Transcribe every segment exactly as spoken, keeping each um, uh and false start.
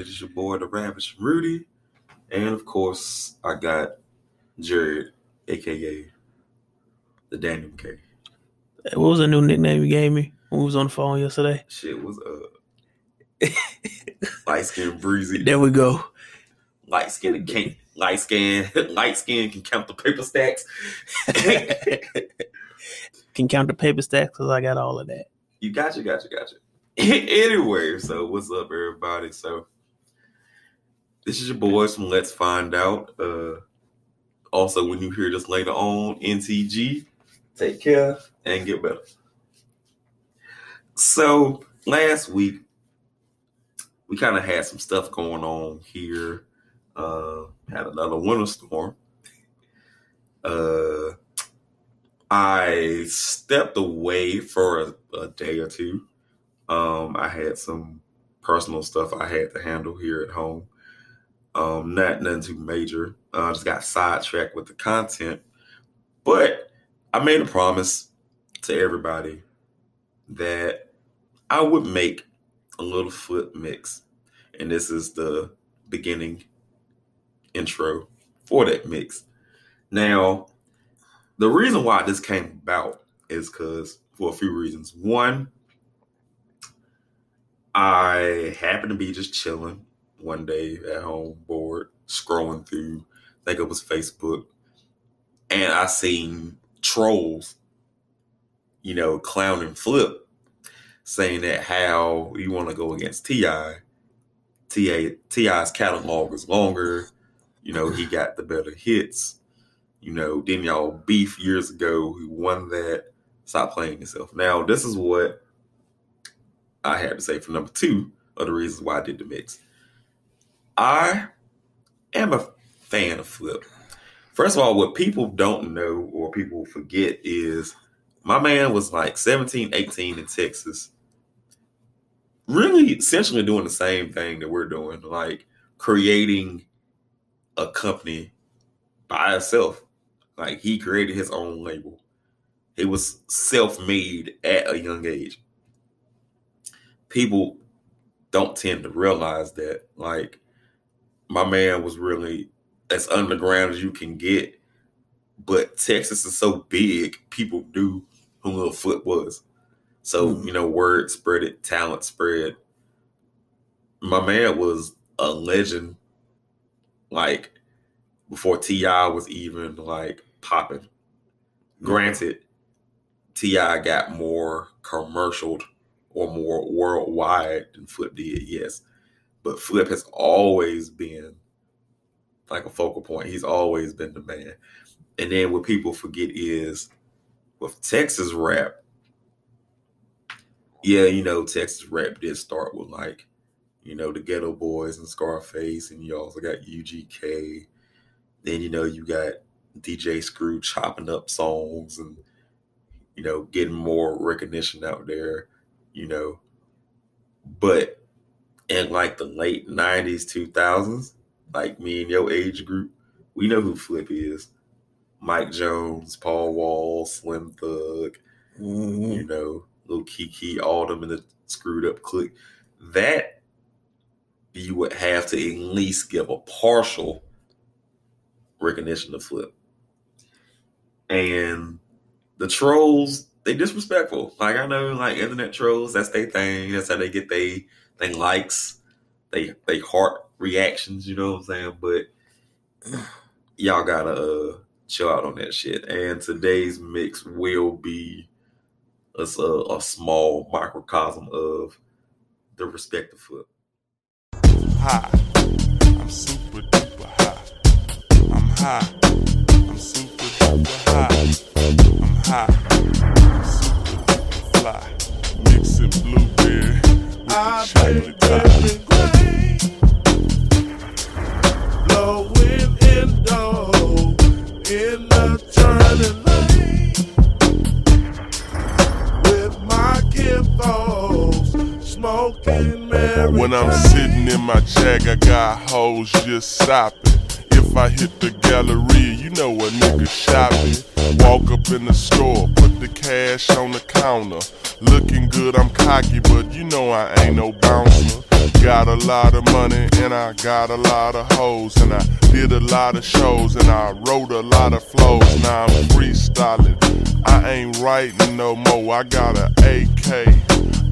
This is your boy, the Ravish Rudy. And of course, I got Jared, aka the Daniel K. Hey, what was the new nickname you gave me when we was on the phone yesterday? Shit was uh Light Skin Breezy. There we go. Light skin can't light skin light skin can count the paper stacks. Can count the paper stacks because I got all of that. You gotcha, gotcha, gotcha. Anyway, so what's up, everybody? So this is your boys from Let's Find Out. Uh, also, when you hear this later on, N T G, take care and get better. So last week, we kind of had some stuff going on here. Uh, had another winter storm. Uh, I stepped away for a, a day or two. Um, I had some personal stuff I had to handle here at home. Um, not nothing too major. I uh, just got sidetracked with the content. But I made a promise to everybody that I would make a Lil' Flip mix. And this is the beginning intro for that mix. Now, the reason why this came about is because for a few reasons. One, I happened to be just chilling one day at home, bored, scrolling through, I think it was Facebook, and I seen trolls, you know, clowning Flip, saying that how you want to go against T I T I's catalog is longer, you know, he got the better hits, you know, then y'all beef years ago, he won that, stop playing yourself. Now, this is what I had to say for number two of the reasons why I did the mix. I am a fan of Flip. First of all, what people don't know or people forget is my man was like seventeen, eighteen in Texas, really essentially doing the same thing that we're doing, like creating a company by himself. Like he created his own label. He was self-made at a young age. People don't tend to realize that, like, my man was really as underground as you can get, but Texas is so big, people knew who Lil' Flip was. So, mm-hmm. you know, word spread it, talent spread. My man was a legend, like, before T I was even, like, popping. Mm-hmm. Granted, T I got more commercialed or more worldwide than Flip did, yes. But Flip has always been like a focal point. He's always been the man. And then what people forget is with Texas rap, yeah, you know, Texas rap did start with like, you know, the Ghetto Boys and Scarface, and you also got U G K. Then, you know, you got D J Screw chopping up songs and, you know, getting more recognition out there, you know. But in like the late nineties, two thousands, like me and your age group, we know who Flip is. Mike Jones, Paul Wall, Slim Thug, mm-hmm. you know, Lil' Keke, all them in the screwed up clique. That you would have to at least give a partial recognition to Flip. And the trolls, they disrespectful. Like I know, like internet trolls, that's their thing. That's how they get they. They likes, they they heart reactions, you know what I'm saying? But y'all gotta uh, chill out on that shit. And today's mix will be a, a small microcosm of the respect of Flip. High, I'm super duper high. I'm high, I'm super duper high. I'm high, I'm super duper fly. Mixing blueberry. I play with grain, blowing in dough in the turning lane with my kinfolks smoking Mary. When I'm sitting in my jag, I got hoes just sopping. If If I hit the gallery, you know a nigga shopping. Walk up in the store, put the cash on the counter. Looking good, I'm cocky, but you know I ain't no bouncer. Got a lot of money and I got a lot of hoes, and I did a lot of shows and I wrote a lot of flows. Now I'm freestyling, I ain't writing no more. I got an A K,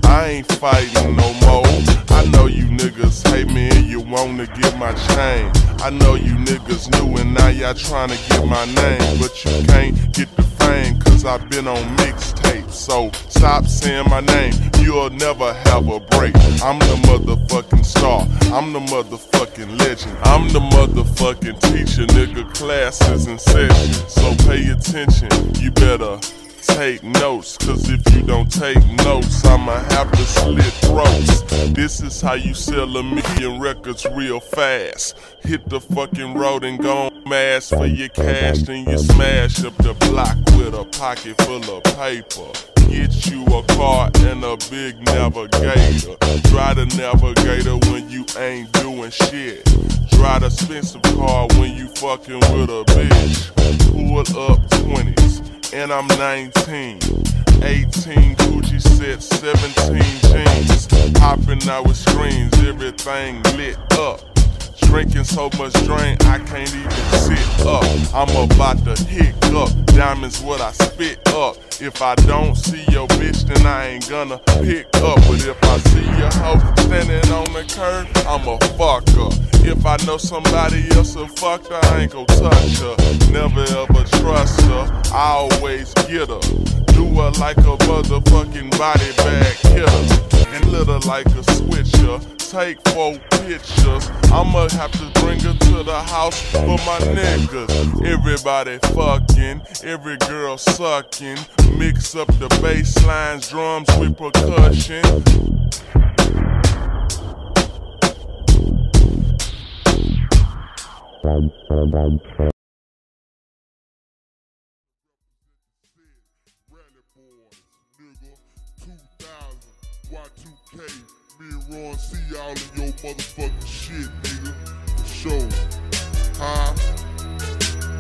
I ain't fighting no more. I know you niggas hate me and you wanna get my chain. I know you niggas new and now y'all tryna get my name, but you can't get the fame cause I've been on mixtapes. So stop saying my name, you'll never have a break. I'm the motherfucking star, I'm the motherfucking legend, I'm the motherfucking teacher, nigga, classes in session. So pay attention, you better take notes, cause if you don't take notes, I'ma have to slit throats. This is how you sell a million records real fast. Hit the fucking road and go mass for your cash, then you smash up the block with a pocket full of paper. Get you a car and a big navigator. Drive the navigator when you ain't doing shit. Drive the expensive car when you fucking with a bitch. Pull up twenties. And I'm nineteen, eighteen Gucci sets, seventeen jeans. Hopping out with screens, everything lit up. Drinking so much drain, I can't even sit up. I'm about to hiccup, diamonds what I spit up. If I don't see your bitch, then I ain't gonna pick up. But if I see your hoe standing on the curb, I'ma fuck her. If I know somebody else a fuck her, I ain't gon' touch her. Never ever trust her, I always get her. Do her like a motherfucking body bag hitter. And litter like a switcher, take four pictures. I'ma have to bring her to the house for my niggas. Everybody fucking, every girl sucking. Mix up the bass lines, drums with percussion. Y two K, me and Ron see y'all in your motherfucking shit, nigga. For sure. Huh?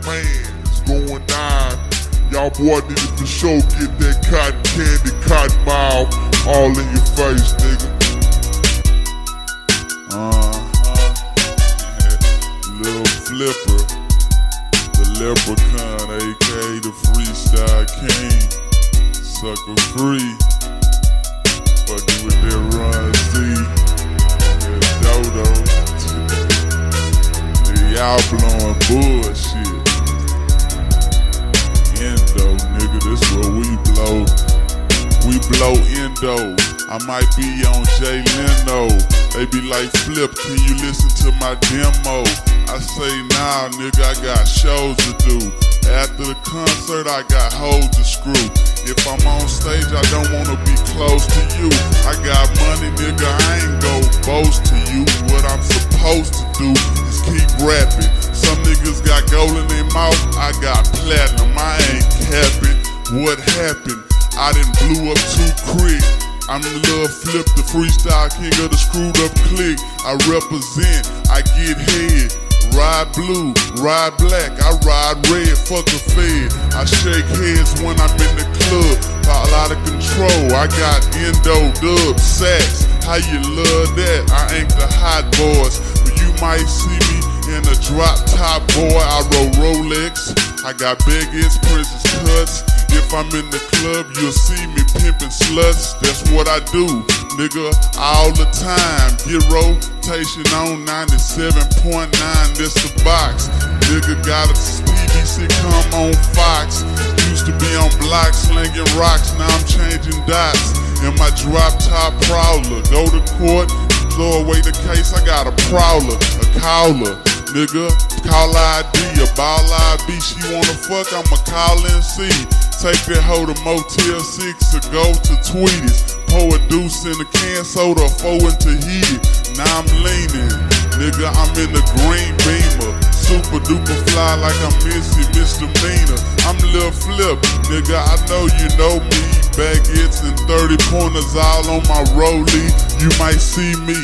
Man, it's going on. Y'all boy niggas for sure get that cotton candy, cotton mouth, all in your face, nigga. Uh-huh. Lil' Flipper, the Leprechaun, a k a the Freestyle King, Sucker Free. Fucking with that Run C and that Dodo. Y'all blowing bullshit. Endo, nigga, this what we blow. We blow endo. I might be on Jay Leno. They be like, Flip, can you listen to my demo? I say, nah, nigga, I got shows to do. After the concert, I got hoes to screw. If I'm on stage, I don't wanna be close to you. I got money, nigga, I ain't gon' boast to you. What I'm supposed to do is keep rapping. Some niggas got gold in their mouth, I got platinum, I ain't capping. What happened? I done blew up too quick. I'm the Lil' Flip, the Freestyle King of the screwed up clique. I represent, I get head. Ride blue, ride black, I ride red, fuck a fed. I shake heads when I'm in the club, fall out of control. I got endo, dub, sax, how you love that? I ain't the hot boys, but you might see me in a drop top, boy. I roll Rolex, I got biggest princess cuts. If I'm in the club, you'll see me pimping sluts. That's what I do, nigga, all the time. Get rotation on ninety-seven point nine, this the box. Nigga got a T V sitcom on Fox. Used to be on blocks, slinging rocks, now I'm changing dots. In my drop top prowler, go to court, throw away the case, I got a prowler, a collar. Nigga, call I D, a ball I B, she wanna fuck, I'ma call and see. Take that hoe to Motel six or go to Tweety's. Pour a deuce in a can soda, four in Tahiti. Now I'm leaning, nigga, I'm in the green beamer. Super duper fly like I'm Missy Misdemeanor. I'm Lil' Flip, nigga, I know you know me. Baguettes and thirty pointers all on my rollie. You might see me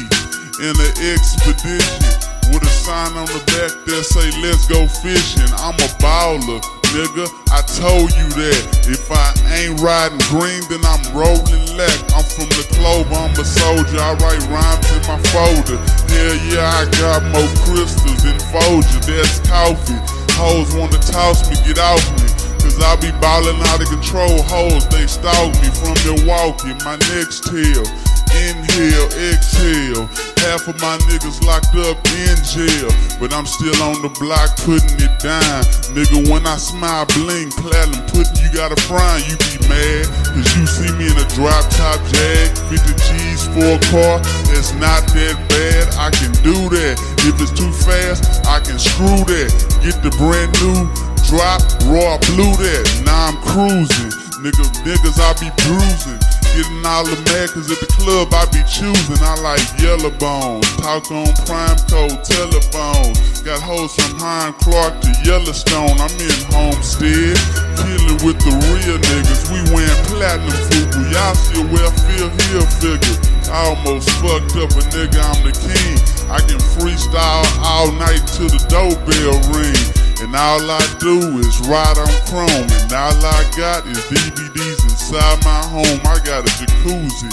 in an expedition with a sign on the back that say let's go fishing. I'm a baller, nigga, I told you that. If I ain't riding green, then I'm rolling lack. I'm from the clover, I'm a soldier, I write rhymes in my folder. Hell yeah, I got more crystals than Folger, that's coffee. Hoes wanna toss me, get off me, cause I be ballin' out of control. Hoes, they stalk me from Milwaukee, my next tail. Inhale, exhale, half of my niggas locked up in jail, but I'm still on the block putting it down. Nigga, when I smile, bling, platinum, putting you got a frown. You be mad, cause you see me in a drop top jag, fifty G's for a car, that's not that bad. I can do that, if it's too fast, I can screw that. Get the brand new, drop, raw, blue that. Now I'm cruising, nigga, niggas I be bruising. Getting all the mad, cause at the club I be choosing. I like yellow bones, talk on prime code telephone. Got hoes from Heinz Clark to Yellowstone. I'm in Homestead, killing with the real niggas. We wearing platinum fubu, y'all still wear Phil Hill figure. I almost fucked up a nigga, I'm the king. I can freestyle all night till the doorbell ring. And all I do is ride on chrome, and all I got is D V Ds inside my home. I got a jacuzzi,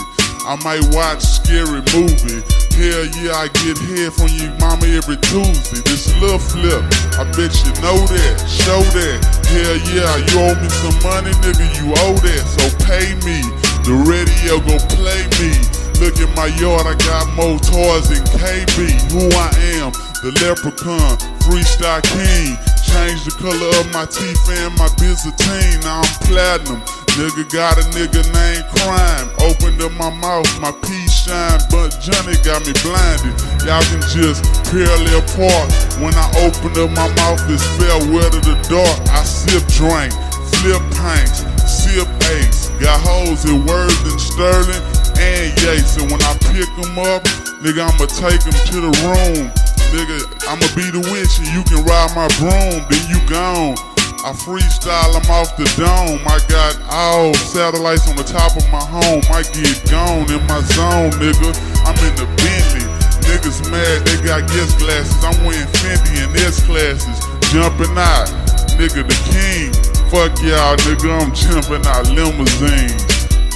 I might watch scary movie. Hell yeah, I get head from your mama every Tuesday. This Lil' Flip, I bet you know that, show that. Hell yeah, you owe me some money, nigga, you owe that. So pay me, the radio go play me. Look at my yard, I got more toys than K B. Who I am, the Leprechaun, Freestyle King. Change the color of my teeth and my Byzantine. Now I'm platinum, nigga got a nigga named Crime. Opened up my mouth, my peace shine, but Johnny got me blinded. Y'all can just parallel park. When I open up my mouth, it's farewell to the dark. I sip drink, flip pints, sip aches. Got hoes in words and Sterling and Yates. And when I pick them up, nigga, I'ma take them to the room. Nigga, I'ma be the witch and you can ride my broom, then you gone. I freestyle, I'm off the dome. I got all satellites on the top of my home. I get gone in my zone, nigga. I'm in the Bentley. Niggas mad, they got guest glasses. I'm wearing Fendi and S classes. Jumping out, nigga, the king. Fuck y'all, nigga, I'm jumping out limousines.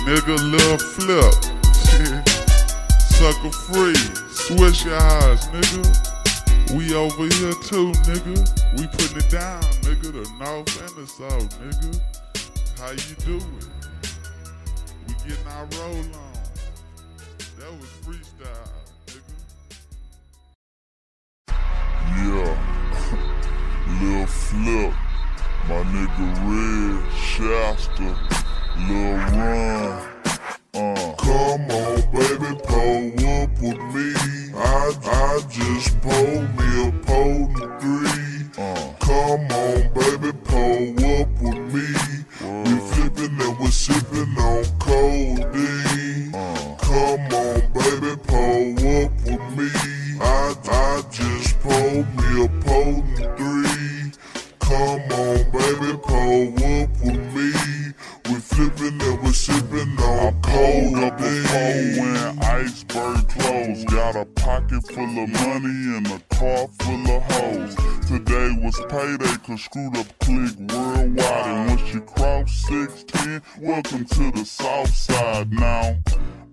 Nigga, Lil' Flip. Sucker free. Swish your eyes, nigga. We over here too, nigga. We putting it down, nigga. The north and the south, nigga. How you doing? We getting our roll on. That was freestyle, nigga. Yeah. Lil' Flip. My nigga Red. Shasta. Lil' Run. Uh. Come on, baby, pull up with me. I, I just pulled me a potent three. Uh. Come on, baby, pull up with me. Uh. We flippin' and we sippin' on codeine. Uh. Come on, baby, pull up with me. I, I just pulled me a potent three. Come on, baby, pull up with me. We flippin' and we sippin' on cold. Up a pole wearing iceberg clothes. Got a pocket full of money and a car full of hoes. Today was payday, cause Screwed Up click worldwide. And when she crossed six ten, welcome to the south side. Now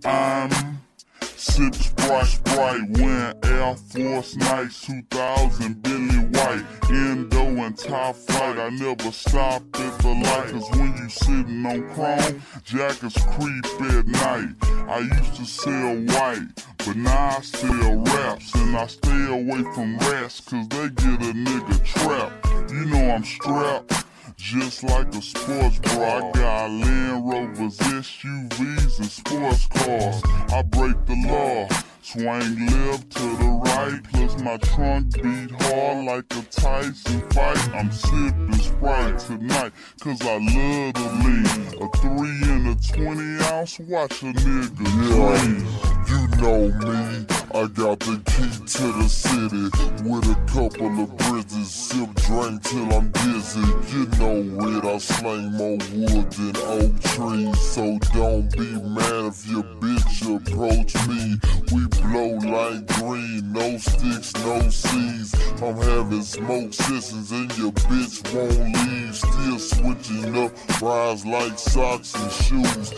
I'm sip Sprite, Sprite, wearing Air Force Nights, two thousand Billy White, Endo and Top Flight. I never stopped at the light, cause when you sitting on chrome, jackets creep at night. I used to sell white, but now I sell raps, and I stay away from rats, cause they get a nigga trapped. You know I'm strapped. Just like a sports bra, I got Land Rovers, S U Vs, and sports cars. I break the law, swing left to the right, plus my trunk beat hard like a Tyson fight. I'm sipping Sprite tonight, cause I love the lean. A three and a twenty ounce, watch a nigga dream. You know me, I got the key to the city with a couple of bridges. Sip drink till I'm dizzy. You know it, I slang more wood than oak trees. So don't be mad if your bitch approach me. We blow like green, no sticks, no seeds. I'm having smoke sessions and your bitch won't leave. Still switching up fries like socks and shoes.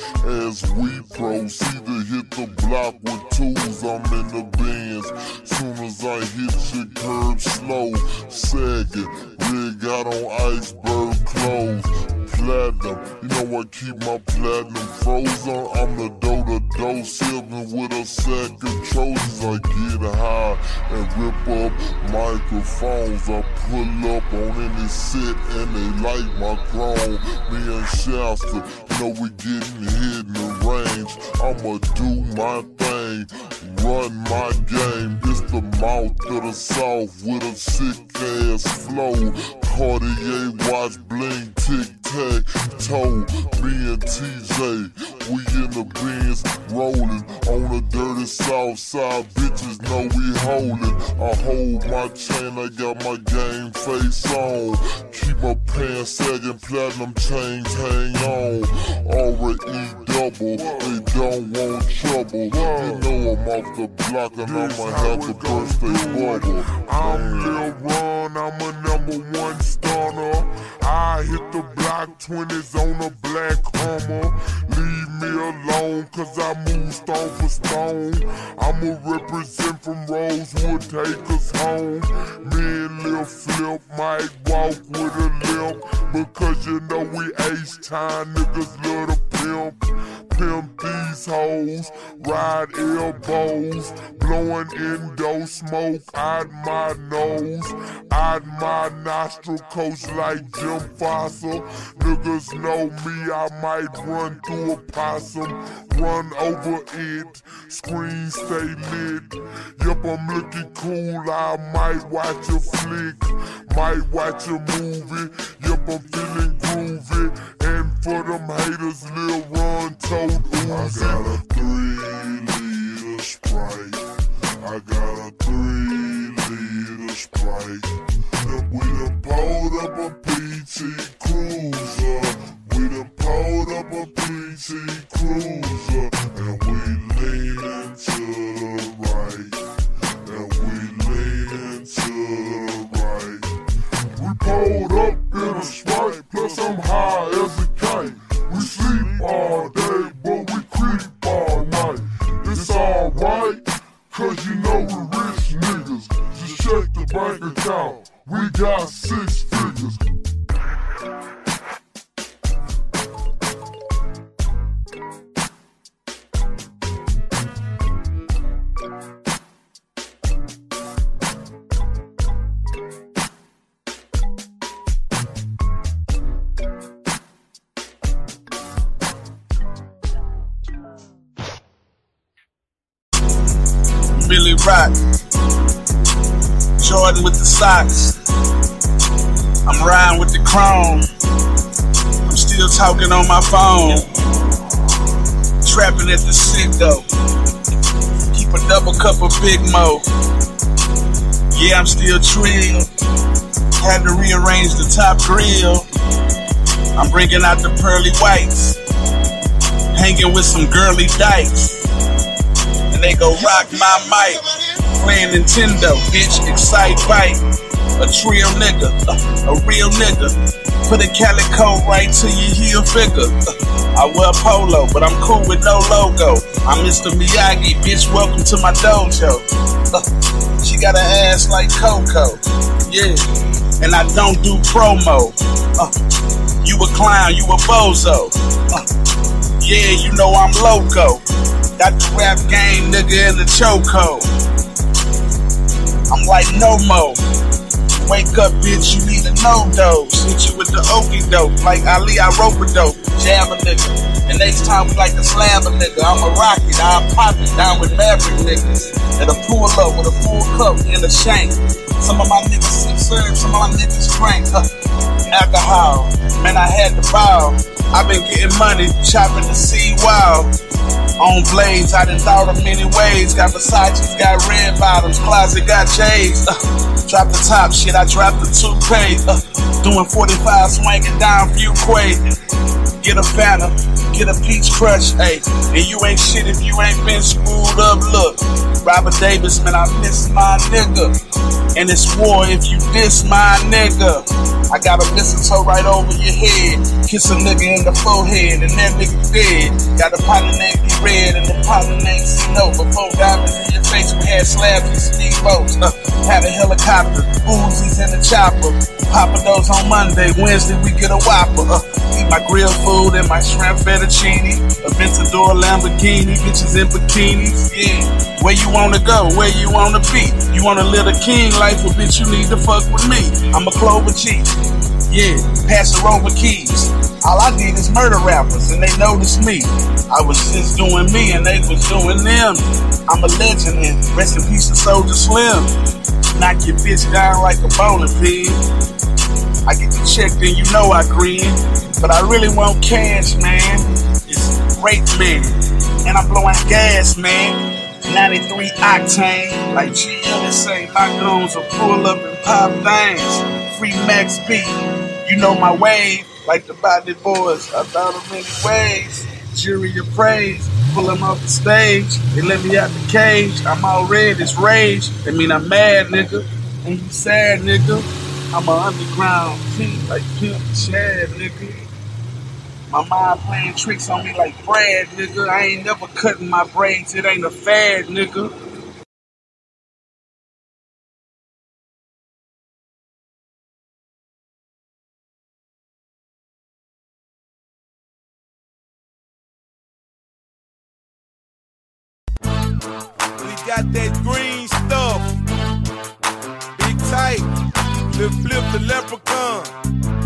As we proceed to hit the block with tools, I'm in the Benz. Soon as I hit your curb, slow sagging, rig out on iceberg clothes. Platinum. You know I keep my platinum frozen. I'm the do-to-do sipping with a sack of Trojans. I get high and rip up microphones. I pull up on any set and they like my chrome. Me and Shasta, you know we getting hit in the range. I'ma do my thing, run my game. It's the mouth of the South with a sick ass flow. Cartier watch bling tick tack toe. Me and T J, we in the Benz rolling on the dirty South Side. Bitches know we holding. I hold my chain, I got my game face on. Keep my pants sagging, platinum chains hang on. R E double, they don't want trouble. You know I'm off the block and I'ma have to burst their bubble. I'm Lil Ron, I'm a number one stunner. I hit the block, twenties on a black Hummer. Leave me alone, cause I move stone for stone. I'ma represent from Rosewood, take us home. Me and Lil' Flip might walk with a limp, because you know we H-time, niggas love to pimp. Pimp these hoes, ride elbows, blowing indo smoke out my nose, out my nostril, coach like Jim Fossil. Niggas know me, I might run through a possum, run over it, screen stay lit. Yup, I'm looking cool, I might watch a flick, might watch a movie. Yup, I'm feeling groovy, and for them haters, Lil Ron told. I got a three-liter Sprite. I got a three-liter Sprite. And we done pulled up a P T Cruiser. We done pulled up a P T Cruiser. And we leanin' to the right. And we leanin' to the right. We pulled up in a Sprite, plus I'm high as a kite. We sleep all day, but we creep all night. It's alright, cause you know we rich niggas. Just check the bank account, we got six figures. Billy Rock, Jordan with the socks, I'm riding with the chrome, I'm still talking on my phone, trapping at the sick though, keep a double cup of Big Mo, yeah I'm still trill, had to rearrange the top grill, I'm bringing out the pearly whites, hanging with some girly dykes. They go rock my mic, playing Nintendo, bitch, excite bite. A trio nigga, uh, a real nigga. Put a calico right to your heel figure. Uh, I wear polo, but I'm cool with no logo. I'm Mister Miyagi, bitch, welcome to my dojo. Uh, she got an ass like Coco, yeah. And I don't do promo. Uh, you a clown, you a bozo. Uh, yeah, you know I'm loco. Got the rap game, nigga, in the chokehold. I'm like, no mo. Wake up, bitch, you need a no-dose. Hit you with the okie dope. Like Ali, I rope a dope. Jab a nigga. And next time we like to slam a nigga. I'm a rocket, I'll pop it down with Maverick niggas. And a pull up with a full cup and a shank. Some of my niggas sip serve, some of my niggas crank. Huh. Alcohol, man, I had to bow. I've been getting money, chopping the seed wild. on blades. I done thought of many ways. Got Versace's, got red bottoms, closet got shades. Uh, drop the top shit, I dropped the toupee. Uh, doing forty-five, swinging down Fuquay. Get a Fanta, get a peach crush, ayy. And you ain't shit if you ain't been screwed up, look. Robert Davis, man, I miss my nigga. And it's war if you diss my nigga. I got a mistletoe right over your head. Kiss a nigga in the forehead, and that nigga dead. Got a partner named Red, and the partner named Snow. Before diamonds in your face, we had slabs and steamboats. Uh, had a helicopter, Uzis and a chopper. Papa those on Monday, Wednesday we get a whopper. Uh, eat my grill food and my shrimp fettuccine, a Ventador Lamborghini, bitches in bikinis, yeah. Where you wanna go, where you wanna be? You wanna live a king life, well bitch you need to fuck with me. I'm a Clover Chief, yeah, pass the Rover keys. All I need is murder rappers and they noticed me. I was just doing me and they was doing them. I'm a legend and rest in peace to Soldier Slim. Knock your bitch down like a bowling pin. I get the check, then you know I grin. But I really want cash, man. It's great, man. And I'm blowing gas, man. ninety-three octane. Like, gee, this ain't my guns will pull up and pop things. Free Max B. You know my wave. Like the Body Boys. I thought of many ways. Jury of praise. Pull them off the stage. They let me out the cage. I'm all red. It's rage. They mean I'm mad, nigga. And you sad, nigga. I'm an underground king like Pimp Chad, nigga. My mind playing tricks on me like Brad, nigga. I ain't never cutting my braids, it ain't a fad, nigga. We got that green stuff. Big tight. Lil' Flip, the Leprechaun,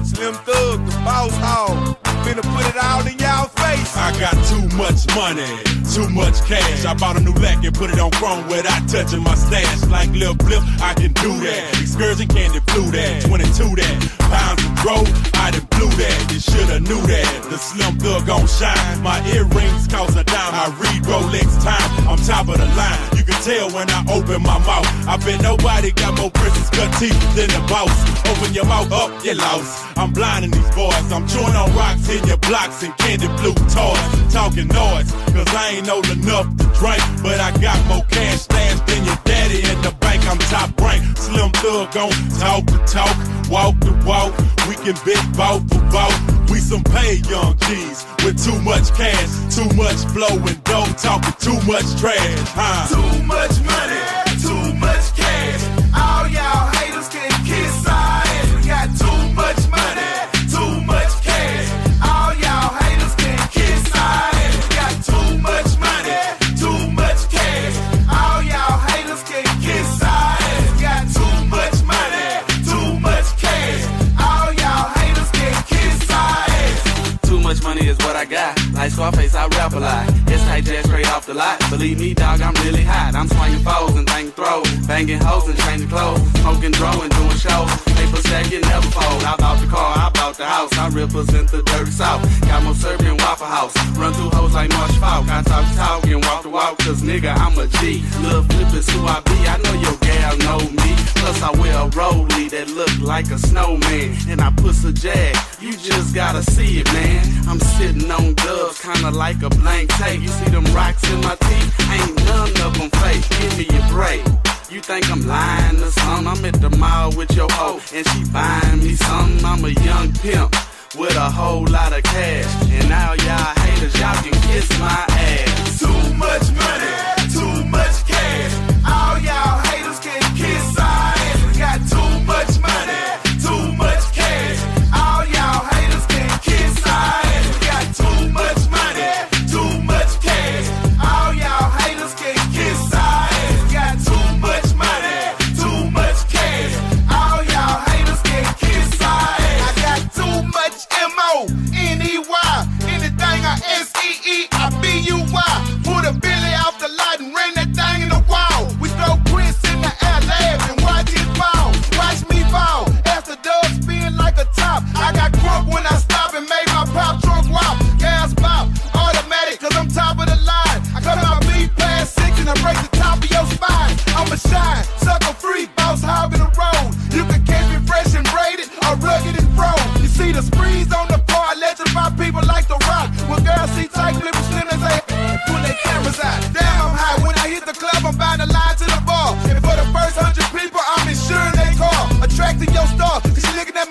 Slim Thug, the Boss Hog, finna put it all in y'all face. I got too much money, too much cash. I bought a new lack and put it on chrome without touching my stash. Like Lil' Flip, I can do that. Excursion candy blew that, twenty-two that. Pounds of growth, I done blew that. You shoulda knew that. The Slim Thug gon' shine. My earrings cost a dime. I read Rolex time. I'm top of the line. You can tell when I open my mouth. I bet nobody got more princess cut teeth than the boss. Open your mouth up, you lost. I'm blinding these boys. I'm chewing on rocks in your blocks and candy blue toys. Talking noise, cause I ain't old enough to drink. But I got more cash stashed than your daddy in the bank. I'm top rank. Slim Thug gon' talk the talk, walk the walk. We can big bout for bout. We some paid young G's with too much cash, too much flow and dope, talking too much trash. Huh? Too much money, too much cash. All y'all haters can kiss our ass. We got too much money, too much cash. All y'all haters can kiss our ass. We got too much money, too much cash. All y'all haters can kiss our ass. We got too much money, too much cash. Too much money is what I got. Like Scarface, I rap a lot. It's tight, jazz straight off the lot. Believe me, dog, I'm really hot. I'm swinging foes and banging throws, banging hoes and changing clothes, smoking draw and doing shows. Paper stacking never fold. I bought the car, I bought the house. I represent the Dirty South. Got more Serbian Waffle House. Run through hoes like Marsh Falk. I talk to talk and walk to walk. Cause nigga, I'm a G. Lil' Flip is who I be. I know your gal know me. Plus I wear a rollie that look like a snowman, and I push a jag. You just gotta see it, man. I'm sitting on gloves, kinda like a blank tape. You see them rocks in my teeth, ain't none of them fake. Give me a break. You think I'm lying or something? I'm at the mall with your hoe, and she buying me something. I'm a young pimp with a whole lot of cash, and now y'all haters, y'all can kiss my ass. Too much money, too much cash. All y'all haters can kiss our ass. We got too much money, too much cash. All y'all haters can kiss our ass. Too much money, too much cash. All y'all haters can kiss our ass. Got too much money, too much cash. All y'all haters can kiss our ass. I got too much M O N E Y. Anything I S E E, I B U Y. Put a Billy off the line.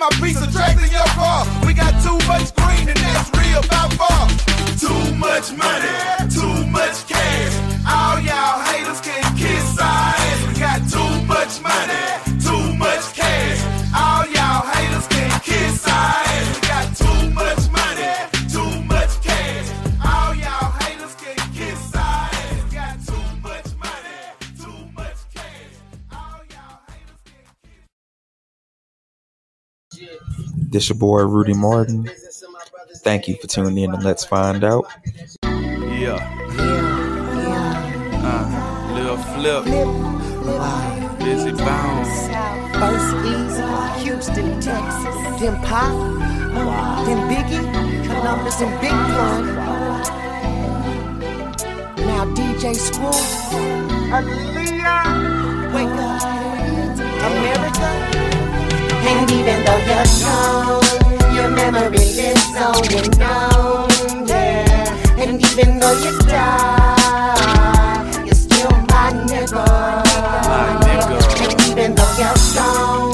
at my piece subtracting your car. We got too much green and that's real by far. Too much money, too much cash. All y'all haters can kiss our ass. We got too much money, too much cash. All y'all haters can kiss our ass. We got too much money, too much cash. All y'all haters can kiss our ass. We got too much money, too much cash. All y'all haters can kiss. This your boy Rudy Martin. Thank you for tuning in and Let's Find Out. Yeah. Uh, Lil' Flip. Busy Bounds. First East, Houston, Texas. Then Pop. Then Biggie. Columbus and Big Pun. Now D J Screw. Aaliyah. Wake up. America. And even though you're young, your memory lives on and on, yeah. And even though you die, you're still my nigga. My nigga. And even though you're gone,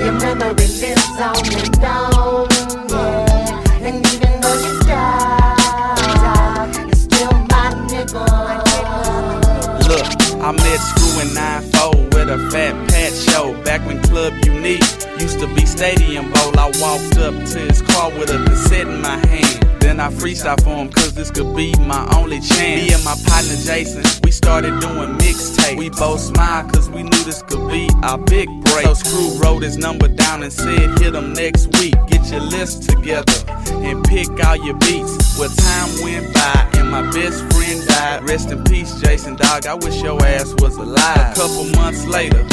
your memory lives on and on, yeah. And even though you die, you're still my nigga. Look, I met Screw in nine four with a fat pat show back when Club Unique used to be Stadium Bowl. I walked up to his car with a cassette in my hand. Then I freestyle for him, cause this could be my only chance. Me and my partner Jason, we started doing mixtape. We both smiled, cause we knew this could be our big break. So Screw wrote his number down and said, hit him next week. Get your list together and pick all your beats. Well, time went by and my best friend died. Rest in peace, Jason, dog, I wish your ass was alive. A couple months later,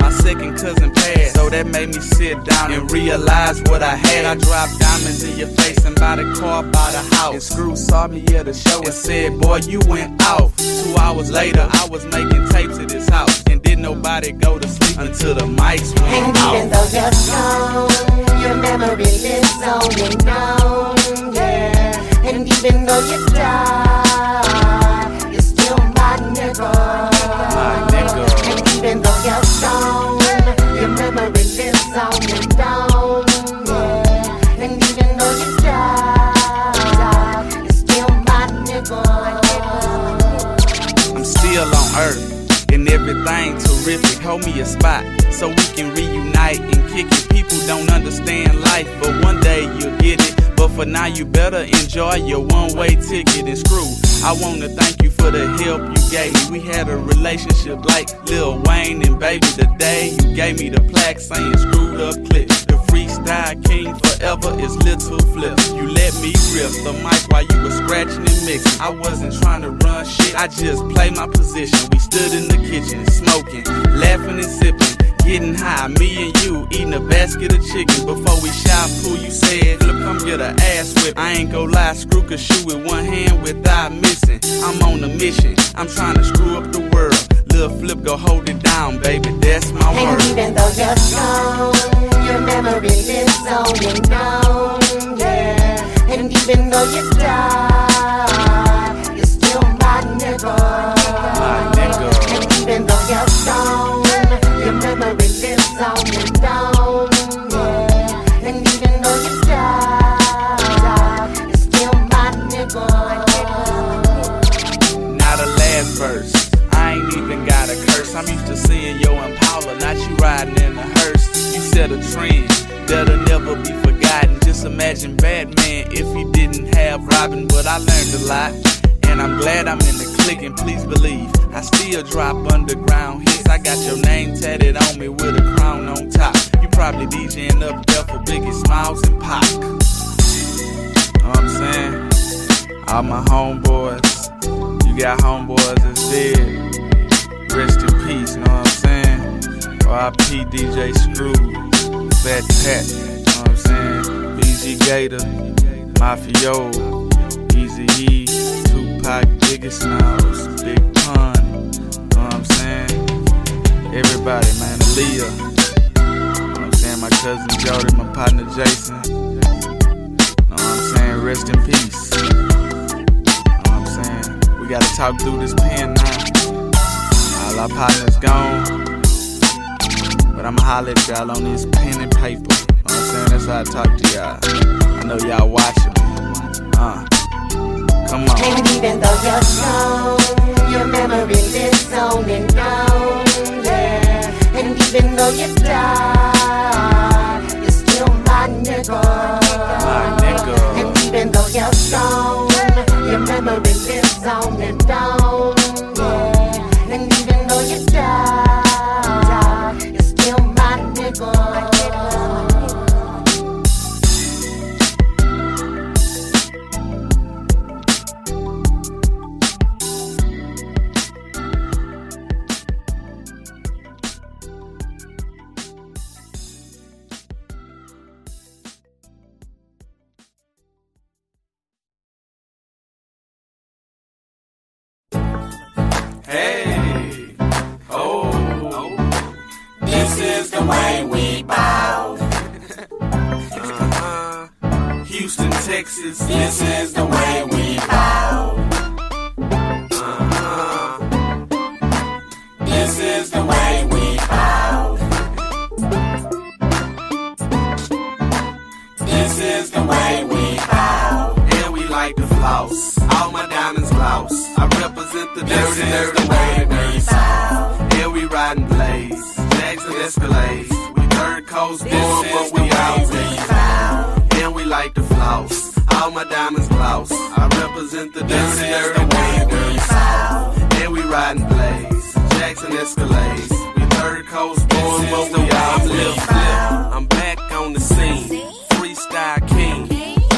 my second cousin passed, so that made me sit down and realize what I had. I dropped diamonds in your face and bought a car, bought a house. And Screw saw me at a show and said, boy, you went off. Two hours later, I was making tapes at his house. And didn't nobody go to sleep until the mics went and off. And even though you're gone, your memory lives on and on, yeah. And even though you die, you're still my nigga. My nigga. And even though you're gone, your memory lives on and on, yeah. And even though you die, you're still my nigga. I'm still on earth, and everything terrific. Hold me a spot, so we can reunite and kick it. People don't understand life, but one day you'll get it. But for now, you better enjoy your one-way ticket. And Screw, I want to thank you for the help you gave me. We had a relationship like Lil Wayne and Baby. The day you gave me the plaque saying Screw the Clip, the Freestyle King forever is Little Flip. You let me rip the mic while you were scratching and mixing. I wasn't trying to run shit, I just played my position. We stood in the kitchen, smoking, laughing and sipping, getting high, me and you, eating a basket of chicken. Before we shot pool, you said, look, come get an ass whip. I ain't gon' lie, Screw could shoot with one hand without missing. I'm on a mission, I'm trying to screw up the world. Lil' Flip, go hold it down, baby, that's my and word. And even though you're gone, your memory lives on and on, yeah. And even though you die, you're still my nigga. My nigga. And even though you're gone, your memory lives on and on, yeah. And even though you die, you're still my nigga. Now the last verse, I ain't even got a curse. I'm used to seeing your Impala, not you riding in a hearse. You set a trend that'll never be forgotten. Just imagine Batman if he didn't have Robin. But I learned a lot, and I'm glad I'm in the clique. And please believe, I still drop underground hits. I got your name tatted on me with a crown on top. You probably DJing up there for Biggie, Smalls, and Pac. Know what I'm saying? All my homeboys, you got homeboys that's dead. Rest in peace, know what I'm saying? R I P D J Screw, Fat Pat, know what I'm saying? B G Gator, Mafio, Eazy-E, Tupac, Biggie, Smalls, Big Pun, know what I'm saying? Everybody, man, Aaliyah, know what I'm saying, my cousin Jody, my partner Jason, know what I'm saying, rest in peace, know what I'm saying, we gotta talk through this pen now, all our partners gone, but I'ma holler at y'all on this pen and paper. You know what I'm saying? That's how I talk to y'all. I know y'all watching me. Uh, come on. Baby, even though you're strong, your memory lives on and on, yeah. And even though you die, you're still my nigga. My nigga. And even though you're strong, your memory lives on and on, yeah. And even though you die, you're still my nigga. Texas, this is the way we bow. Uh-huh. This is the way we bow. This is the way we bow. And we like to floss, all my diamonds gloss. I represent the this dirty, dirty, the way we bow. And we riding Blaze, Jackson Escalades. We third coast, born, but we out there. And we like to floss, all my diamonds gloss. I represent the dirty, dirty way we bow. And we riding Blaze, Jackson Escalades. We third coast born, but we out Lil' Flip. I'm back on the scene, Freestyle King,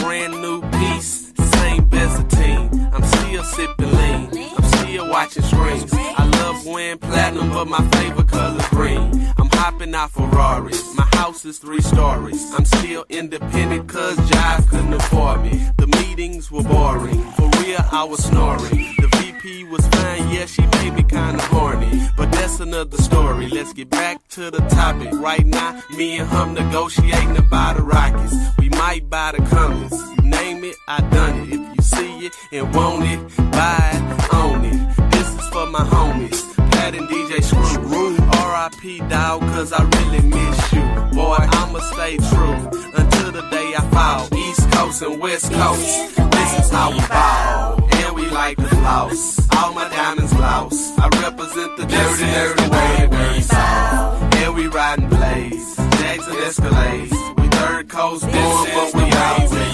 brand new piece, same Bezatine. I'm still sipping lean, I'm still watching streams. I love wearing platinum, but my favorite color green. I'm hopping out Ferraris, my house is three stories. I'm still independent cause Jive couldn't afford me. The meetings were boring, for real I was snoring. The V P was fine, yeah she made me kinda horny. But that's another story, let's get back to the topic. Right now, me and him negotiating about the Rockets. We might buy the Cummins, you name it, I done it. If you see it and want it, buy it, own it. This is for my homies, Pat and D J Screw. R I P dog, cause I really miss you. Boy, I'ma stay true until the day I fall. East Coast and West Coast, this is how we fall. And we like to floss, all my diamonds gloss. I represent the dirty, dirty way we bow. And we riding Blaze, Jackson Escalades. We third coast born, but we out there.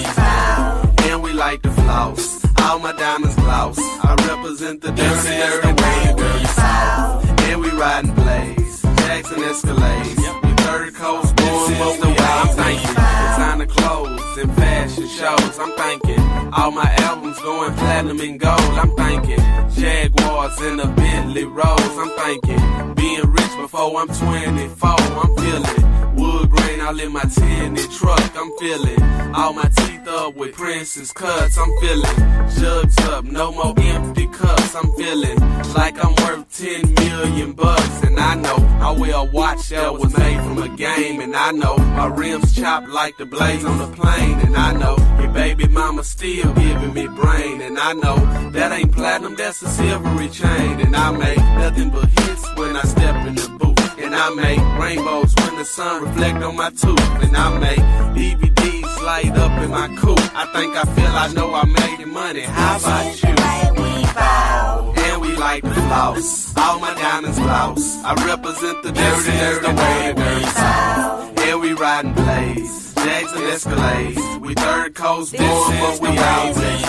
And we like to floss, all my diamonds gloss. I represent the dirty, dirty way we bow. And we riding Blaze, Jackson Escalades. Third coast, born, most of what I'm thinking. Designer clothes and fashion shows, I'm thinking. All my albums going platinum and gold, I'm thinking. Jaguars and a Bentley Rolls, I'm thinking. Being rich before I'm twenty-four, I'm feeling. Wood grain all in my tinted truck, I'm feeling. All my teeth up with Prince's cuts, I'm feeling. Jugs up, no more empty cups, I'm feeling. Like I'm worth ten million bucks, and I know I wear a watch that was made from a game, and I know my rims chopped like the blades on the plane, and I know your baby mama still giving me brain, and I know that ain't platinum, that's a silvery chain, and I make nothing but hits when I step in the booth, and I make rainbows when the sun reflects on my tooth, and I make D V Ds light up in my coupe. I think I feel I know I made money. How about you? Like the floss, all my diamonds gloss. I represent the dirty, dirty way we bow. And we riding Blaze, Jackson Escalades. We third coast born, but we out there.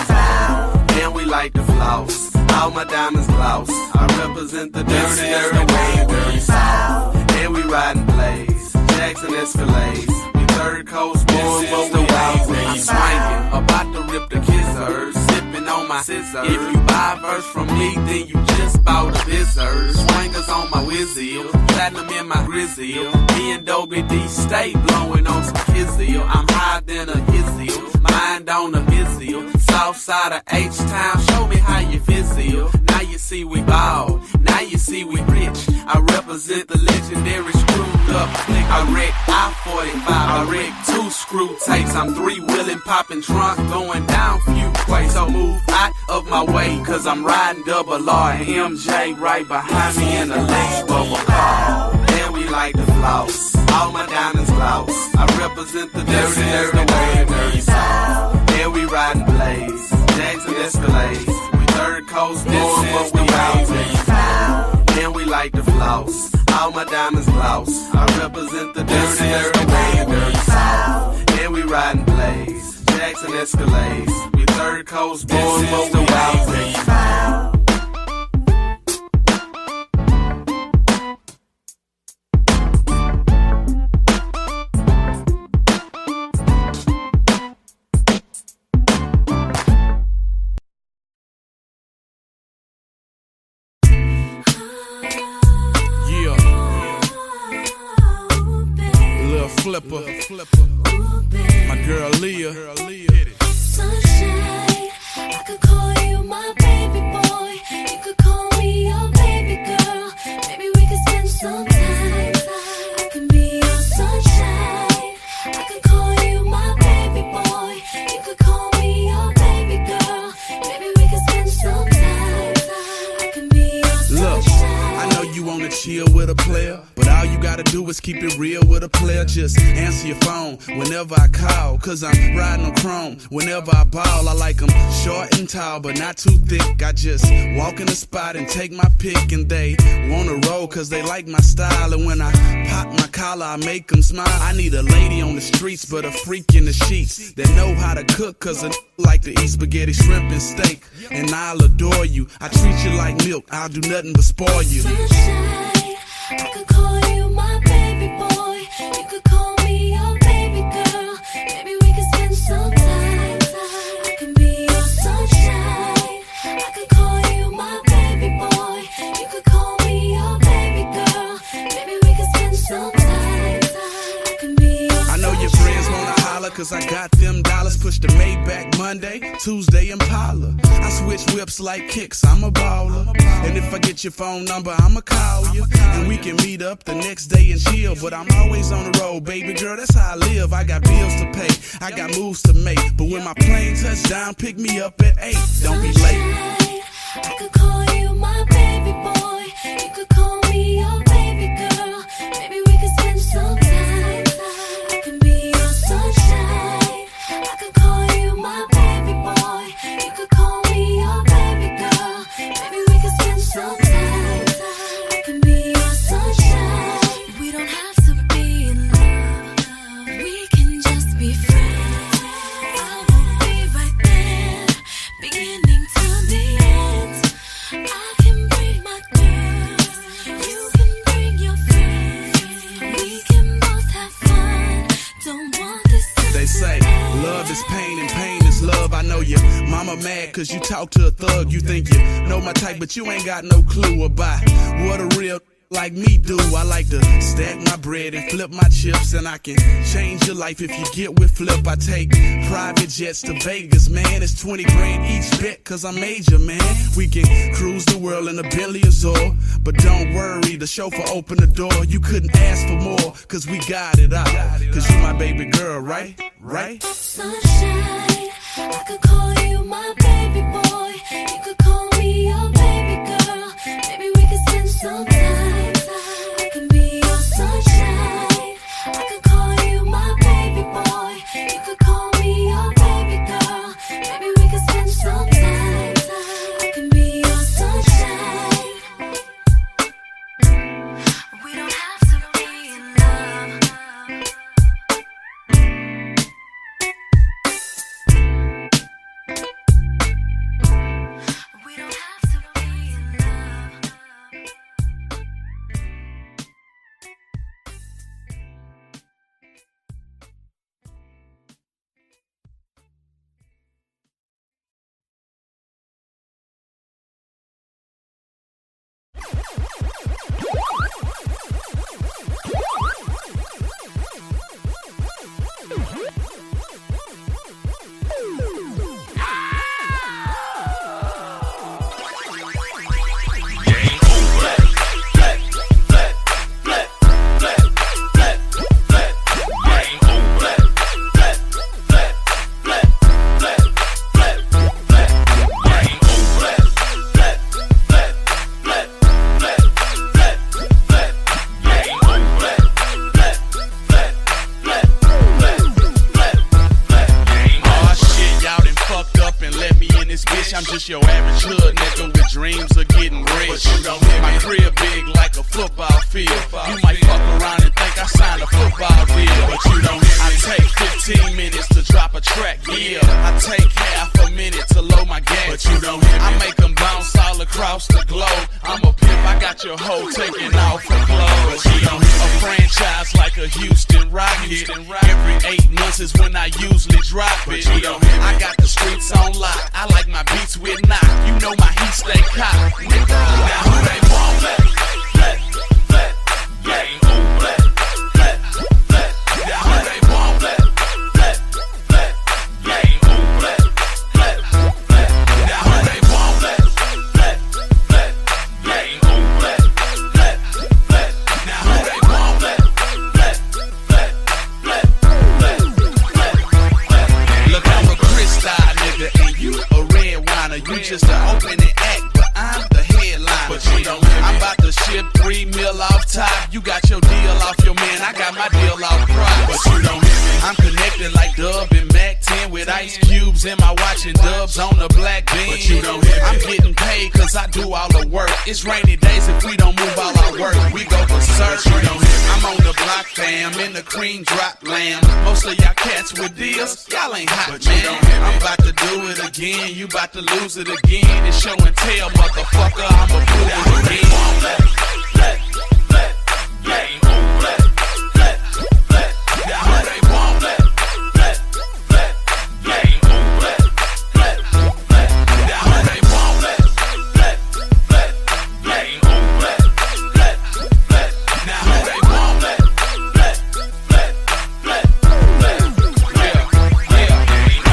And we like the floss, all my diamonds gloss. I represent the dirty, dirty way we bow. And we riding Blaze, Jackson Escalades. We third coast born, but we out there. I'm swinging, about to rip the kissers. On my scissors. If you buy a verse from me, then you just bought a visor. Swingers on my whizzle, platinum in my grizzle. Me and Dobie D stay blowing on some kizzle. I'm higher than a hizzle, mind on a mizzle. South side of H-Town, show me how you fizzle. Now you see we ball, now you see we rich. I represent the legendary screwed up flick. I wreck I forty-five, I wreck two screw tapes. I'm three-wheeling, popping trunk, going down few quakes. So move out of my way, cause I'm riding double R and M J right behind me in the Lex bubble car. And we like to floss, all my diamonds gloss. I represent the dirty as the way we south. Yeah, we riding blaze, Jackson Escalades. We third coast going, but we out south. Yeah, we like the floss. All my diamonds gloss. I represent the dirty as the way we south. Yeah, we riding blaze, Jackson Escalades. We third coast going, but we out south. Flipper. Flipper. My girl Leah. Sunshine, I could call you my baby boy. You could call me your baby girl. Maybe we could spend some time. I could be your sunshine. I could call you my baby boy. You could call me your baby girl. Maybe we could spend some time. I could be your sunshine. Look, I know you wanna chill with a player. All you gotta do is keep it real with a player. Just answer your phone whenever I call, cause I'm riding on chrome whenever I ball. I like them short and tall, but not too thick. I just walk in the spot and take my pick, and they wanna roll cause they like my style. And when I pop my collar, I make them smile. I need a lady on the streets, but a freak in the sheets that know how to cook, cause a like to eat spaghetti, shrimp, and steak. And I'll adore you, I treat you like milk, I'll do nothing but spoil you. I could call you my baby boy. You could call me your baby girl. Maybe we could spend some time. I could be your sunshine. I could call you my baby boy. You could call me your baby girl. Maybe we could spend some time. I could be your sunshine. I know your friends wanna holler, cause I got them dollars. Push the Maybach Monday, Tuesday Impala. I switch whips like kicks, I'm a baller. And if I get your phone number, I'ma call you. And we can meet up the next day and chill. But I'm always on the road, baby girl, that's how I live. I got bills to pay, I got moves to make. But when my plane touch down, pick me up at eight. Don't be late. I could call you my baby boy. You could call me your baby girl. Maybe we could spend some time. I could be your sunshine. I could call you my baby boy. You could call me your baby girl. Maybe we could spend some time. Mama mad cause you talk to a thug. You think you know my type, but you ain't got no clue about what a real like me do. I like to stack my bread and flip my chips, and I can change your life if you get with Flip. I take private jets to Vegas, man. It's twenty grand each bet cause I'm major, man. We can cruise the world in a Bentley or Zor, but don't worry, the chauffeur opened the door. You couldn't ask for more cause we got it out. Cause you my baby girl, right? Right? Sunshine, I could call you my baby boy. You could call me your baby girl. Maybe we could spend some time. hood nigga with dreams of getting rich. My crib big like a football field. You might fuck around and think I signed a football deal, but you don't. I take fifteen minutes to drop a track, yeah. I take half a minute to load my gas, but you don't. I make them bounce all across the globe. I'm a pimp, I got your hoe taking off her clothes. A franchise like a Houston Rocket. Every eight months is when I usually drop it. I got the streets on lock. I like my beats with knock. You know my heat stay cock. Nigga, now who they want? Let, let, let, let, let, let, let. Now who they want? Let, let, let, let, let, let, let. Now who they want? Let, let, let, let, let, let, let. Now who they want? Let, let, let, let, let, let. Look, I'm a Cristal nigga and you a red winer. You just an opening act, but I'm the headliner. But you don't. I'm about to ship three mil off top. You got your deal off your man, I got my deal off price. But you don't. I'm connected like Dub and Mac ten with ice cubes in my watch and dubs on the black beam. But you don't. I'm getting paid cause I do all the work. It's rainy days if we don't move all our work. We go for surgery. I'm on the block, fam, in the cream drop lamb. Most of y'all cats with deals, y'all ain't hot, but man. I'm about to do it again. You about to lose it again. It's show and tell, motherfucker. I'm a fool again. Let, let, let, let, let, let, let. Now who they want? Let, let, let, let, let, let, let. Now who they want? Let, let, let, let, let, let, let. Now who they want? Let, let, let, let, let, let. Yeah,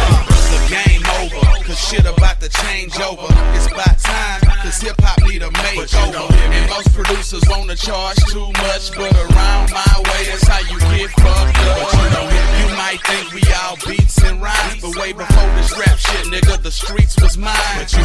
the game over, 'cause shit about to change over. It's about time. Hip hop need a makeover, and most producers wanna charge too much, but around my way, that's how you get fucked up. You might think we all beats and rhymes, but way before this rap shit, nigga, the streets was mine.